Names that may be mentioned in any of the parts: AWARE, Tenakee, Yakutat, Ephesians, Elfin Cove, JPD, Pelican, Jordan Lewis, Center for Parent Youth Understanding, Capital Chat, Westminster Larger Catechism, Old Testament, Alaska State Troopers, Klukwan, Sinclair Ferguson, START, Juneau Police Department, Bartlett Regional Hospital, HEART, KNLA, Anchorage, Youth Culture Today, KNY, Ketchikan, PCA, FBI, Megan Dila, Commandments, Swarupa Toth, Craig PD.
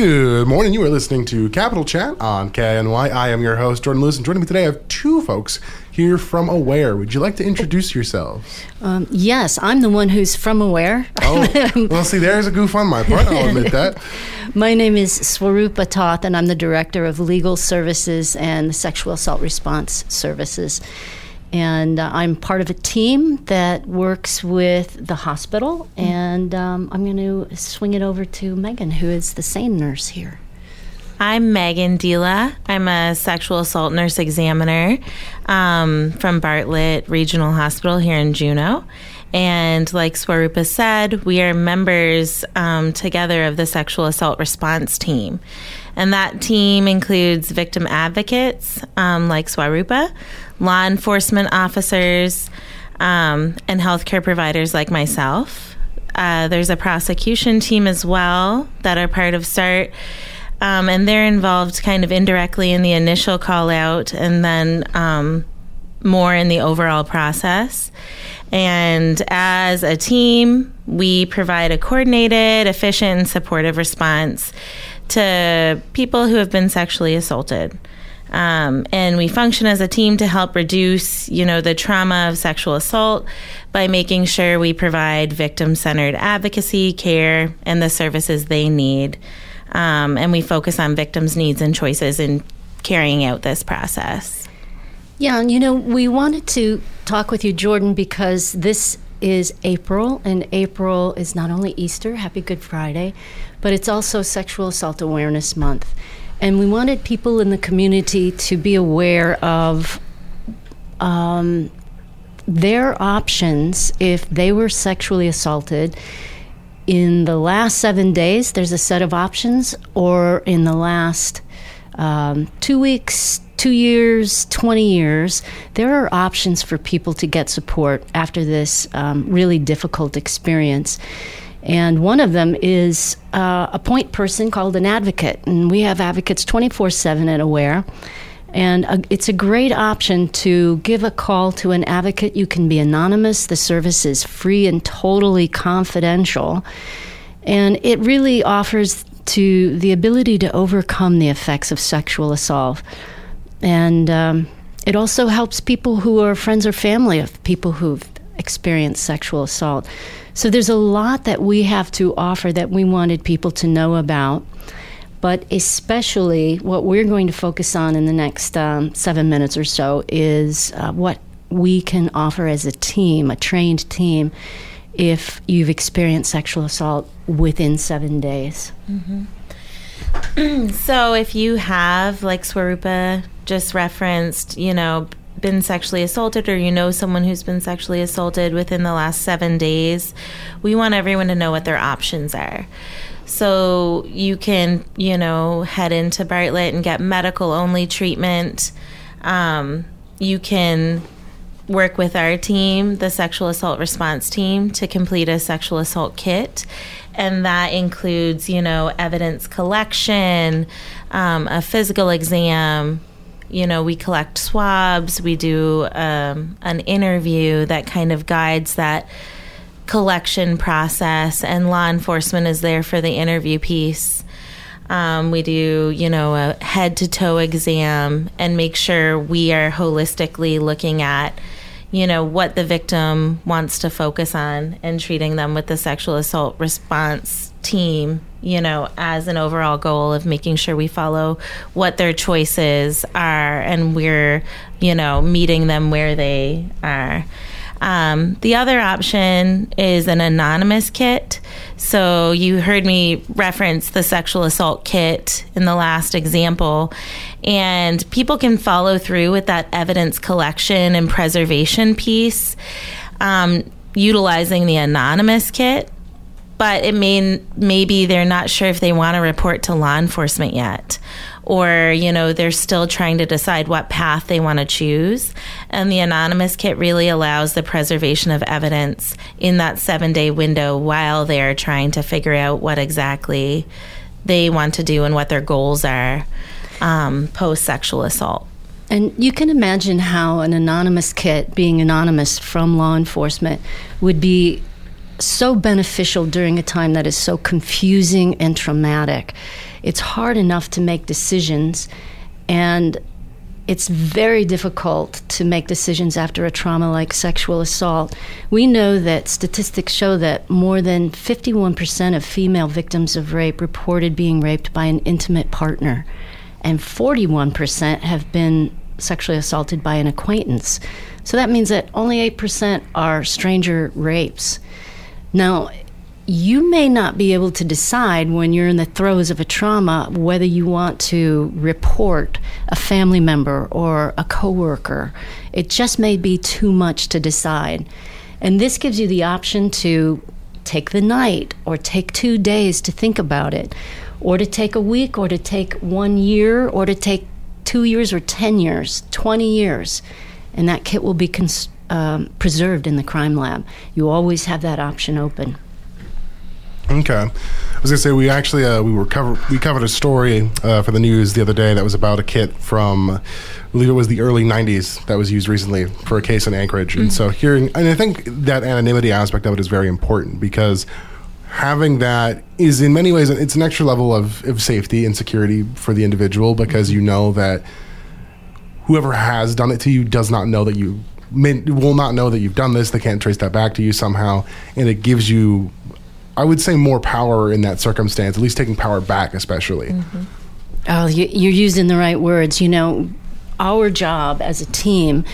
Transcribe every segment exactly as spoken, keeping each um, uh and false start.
Good morning. You are listening to Capital Chat on K N Y. I am your host, Jordan Lewis, and joining me today I have two folks here from AWARE. Would you like to introduce yourselves? Um, yes, I'm the one who's from AWARE. Oh, well, see, there's a goof on my part. I'll admit that. My name is Swarupa Toth, and I'm the Director of Legal Services and Sexual Assault Response Services. And uh, I'm part of a team that works with the hospital, and um, I'm going to swing it over to Megan, who is the S A N nurse here. I'm Megan Dila. I'm a sexual assault nurse examiner um, from Bartlett Regional Hospital here in Juneau. And like Swarupa said, we are members um, together of the Sexual Assault Response Team. And that team includes victim advocates um, like Swarupa, law enforcement officers, um, and healthcare providers like myself. Uh, there's a prosecution team as well that are part of START. Um, and they're involved kind of indirectly in the initial call out and then um, more in the overall process. And as a team, we provide a coordinated, efficient, and supportive response to people who have been sexually assaulted. Um, and we function as a team to help reduce, you know, the trauma of sexual assault by making sure we provide victim-centered advocacy, care, and the services they need. Um, and we focus on victims' needs and choices in carrying out this process. Yeah, and you know, we wanted to talk with you, Jordan, because this is April, and April is not only Easter, Happy Good Friday, but it's also Sexual Assault Awareness Month. And we wanted people in the community to be aware of um, their options if they were sexually assaulted. In the last seven days, there's a set of options, or in the last um, two weeks, two years, twenty years, there are options for people to get support after this um, really difficult experience. And one of them is uh, a point person called an advocate. And we have advocates twenty-four seven at AWARE. And a, it's a great option to give a call to an advocate. You can be anonymous. The service is free and totally confidential. And it really offers to the ability to overcome the effects of sexual assault. And um, it also helps people who are friends or family of people who've experienced sexual assault. So there's a lot that we have to offer that we wanted people to know about. But especially what we're going to focus on in the next um, seven minutes or so is uh, what we can offer as a team, a trained team, if you've experienced sexual assault within seven days. Mm-hmm. So if you have, like Swarupa just referenced, you know, been sexually assaulted, or you know someone who's been sexually assaulted within the last seven days, we want everyone to know what their options are. So you can, you know, head into Bartlett and get medical-only treatment. Um, you can work with our team, the Sexual Assault Response Team, to complete a sexual assault kit. And that includes, you know, evidence collection, um, a physical exam. You know, we collect swabs. We do um, an interview that kind of guides that collection process, and law enforcement is there for the interview piece. Um, we do, you know, a head-to-toe exam and make sure we are holistically looking at, you know, what the victim wants to focus on and treating them with the Sexual Assault Response Team, you know, as an overall goal of making sure we follow what their choices are and we're, you know, meeting them where they are. Um, the other option is an anonymous kit. So you heard me reference the sexual assault kit in the last example, and people can follow through with that evidence collection and preservation piece um, utilizing the anonymous kit, but it may maybe they're not sure if they want to report to law enforcement yet. Or, you know, they're still trying to decide what path they want to choose. And the anonymous kit really allows the preservation of evidence in that seven-day window while they're trying to figure out what exactly they want to do and what their goals are um, post-sexual assault. And you can imagine how an anonymous kit, being anonymous from law enforcement, would be so beneficial during a time that is so confusing and traumatic. it's hard enough to make decisions, and it's very difficult to make decisions after a trauma like sexual assault. We know that statistics show that more than fifty-one percent of female victims of rape reported being raped by an intimate partner, and forty-one percent have been sexually assaulted by an acquaintance. So that means that only eight percent are stranger rapes. Now, you may not be able to decide when you're in the throes of a trauma whether you want to report a family member or a coworker. It just may be too much to decide. And this gives you the option to take the night or take two days to think about it, or to take a week, or to take one year, or to take two years or ten years, twenty years. And that kit will be cons- um, preserved in the crime lab. You always have that option open. Okay, I was gonna say we actually uh, we were cover we covered a story uh, for the news the other day that was about a kit from, I believe it was the early nineties, that was used recently for a case in Anchorage. Mm-hmm. And so hearing, and I think that anonymity aspect of it is very important, because having that is in many ways it's an extra level of, of safety and security for the individual, because you know that whoever has done it to you does not know that you may, will not know that you've done this. They can't trace that back to you somehow, and it gives you, I would say, more power in that circumstance, at least taking power back, especially. Mm-hmm. Oh, you, you're using the right words. You know, our job as a team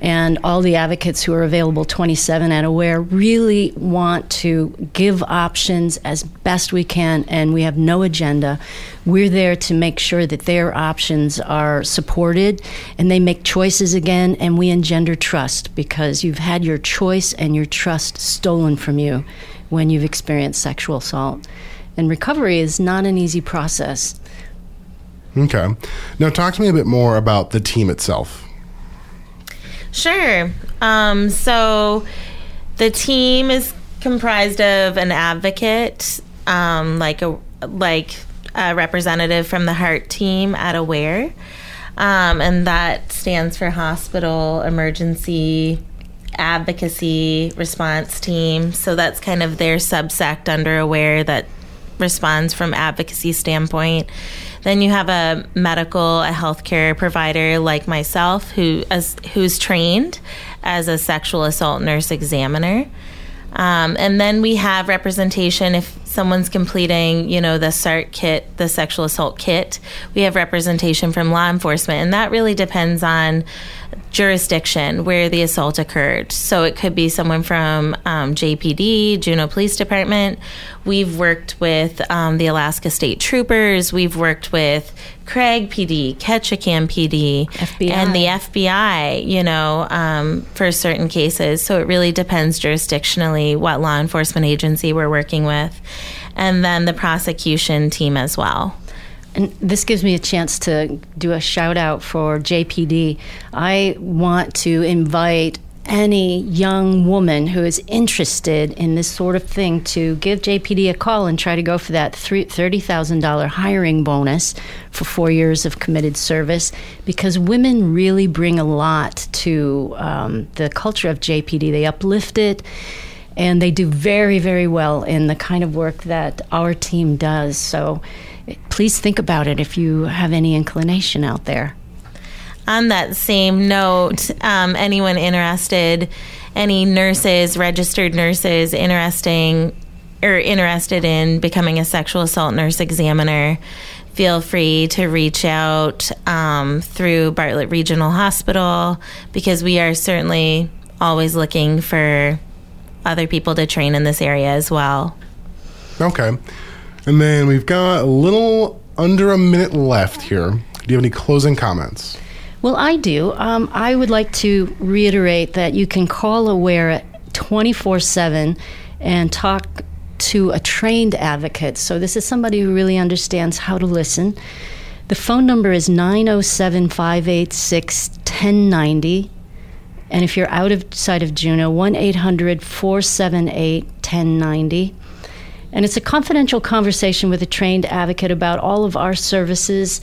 and all the advocates who are available twenty-seven at AWARE really want to give options as best we can, and we have no agenda. We're there to make sure that their options are supported and they make choices again, and we engender trust, because you've had your choice and your trust stolen from you when you've experienced sexual assault. And recovery is not an easy process. Okay. Now talk to me a bit more about the team itself. Sure. Um, so the team is comprised of an advocate, um, like a like a representative from the HEART team at AWARE, um, and that stands for Hospital Emergency Advocacy Response Team. So that's kind of their subsect under AWARE that responds from advocacy standpoint. Then you have a medical, a healthcare provider like myself, who as who's trained as a sexual assault nurse examiner. Um, and then we have representation if someone's completing, you know, the START kit, the sexual assault kit. We have representation from law enforcement, and that really depends on jurisdiction where the assault occurred. So it could be someone from um, J P D, Juneau Police Department. We've worked with um, the Alaska State Troopers. We've worked with Craig P D, Ketchikan P D, F B I. And the F B I, you know, um, for certain cases. So it really depends jurisdictionally what law enforcement agency we're working with. And then the prosecution team as well. And this gives me a chance to do a shout out for J P D. I want to invite any young woman who is interested in this sort of thing to give J P D a call and try to go for that thirty thousand dollars hiring bonus for four years of committed service, because women really bring a lot to um, the culture of J P D. They uplift it, and they do very, very well in the kind of work that our team does. So please think about it if you have any inclination out there. On that same note, um, anyone interested, any nurses, registered nurses, interesting or interested in becoming a sexual assault nurse examiner, feel free to reach out um, through Bartlett Regional Hospital, because we are certainly always looking for other people to train in this area as well. Okay. And then we've got a little under a minute left here. Do you have any closing comments? Well, I do. Um, I would like to reiterate that you can call AWARE at twenty-four seven and talk to a trained advocate. So this is somebody who really understands how to listen. The phone number is nine oh seven, five eight six, one oh nine oh. And if you're outside of Juneau, one eight hundred, four seven eight, one oh nine oh. And it's a confidential conversation with a trained advocate about all of our services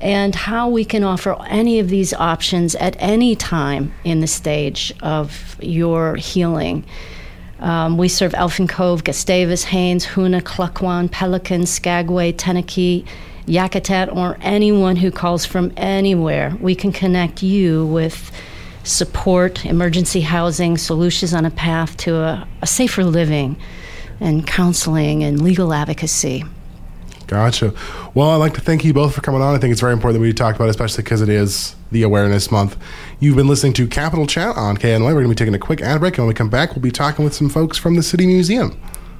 and how we can offer any of these options at any time in the stage of your healing. Um, we serve Elfin Cove, Gustavus, Haines, Hoonah, Klukwan, Pelican, Skagway, Tenakee, Yakutat, or anyone who calls from anywhere, we can connect you with support, emergency housing, solutions on a path to a, a safer living, and counseling and legal advocacy. Gotcha. Well, I'd like to thank you both for coming on. I think it's very important that we talk about it, especially because it is the Awareness Month. You've been listening to Capital Chat on K N L A. We're going to be taking a quick ad break, and when we come back, we'll be talking with some folks from the City Museum.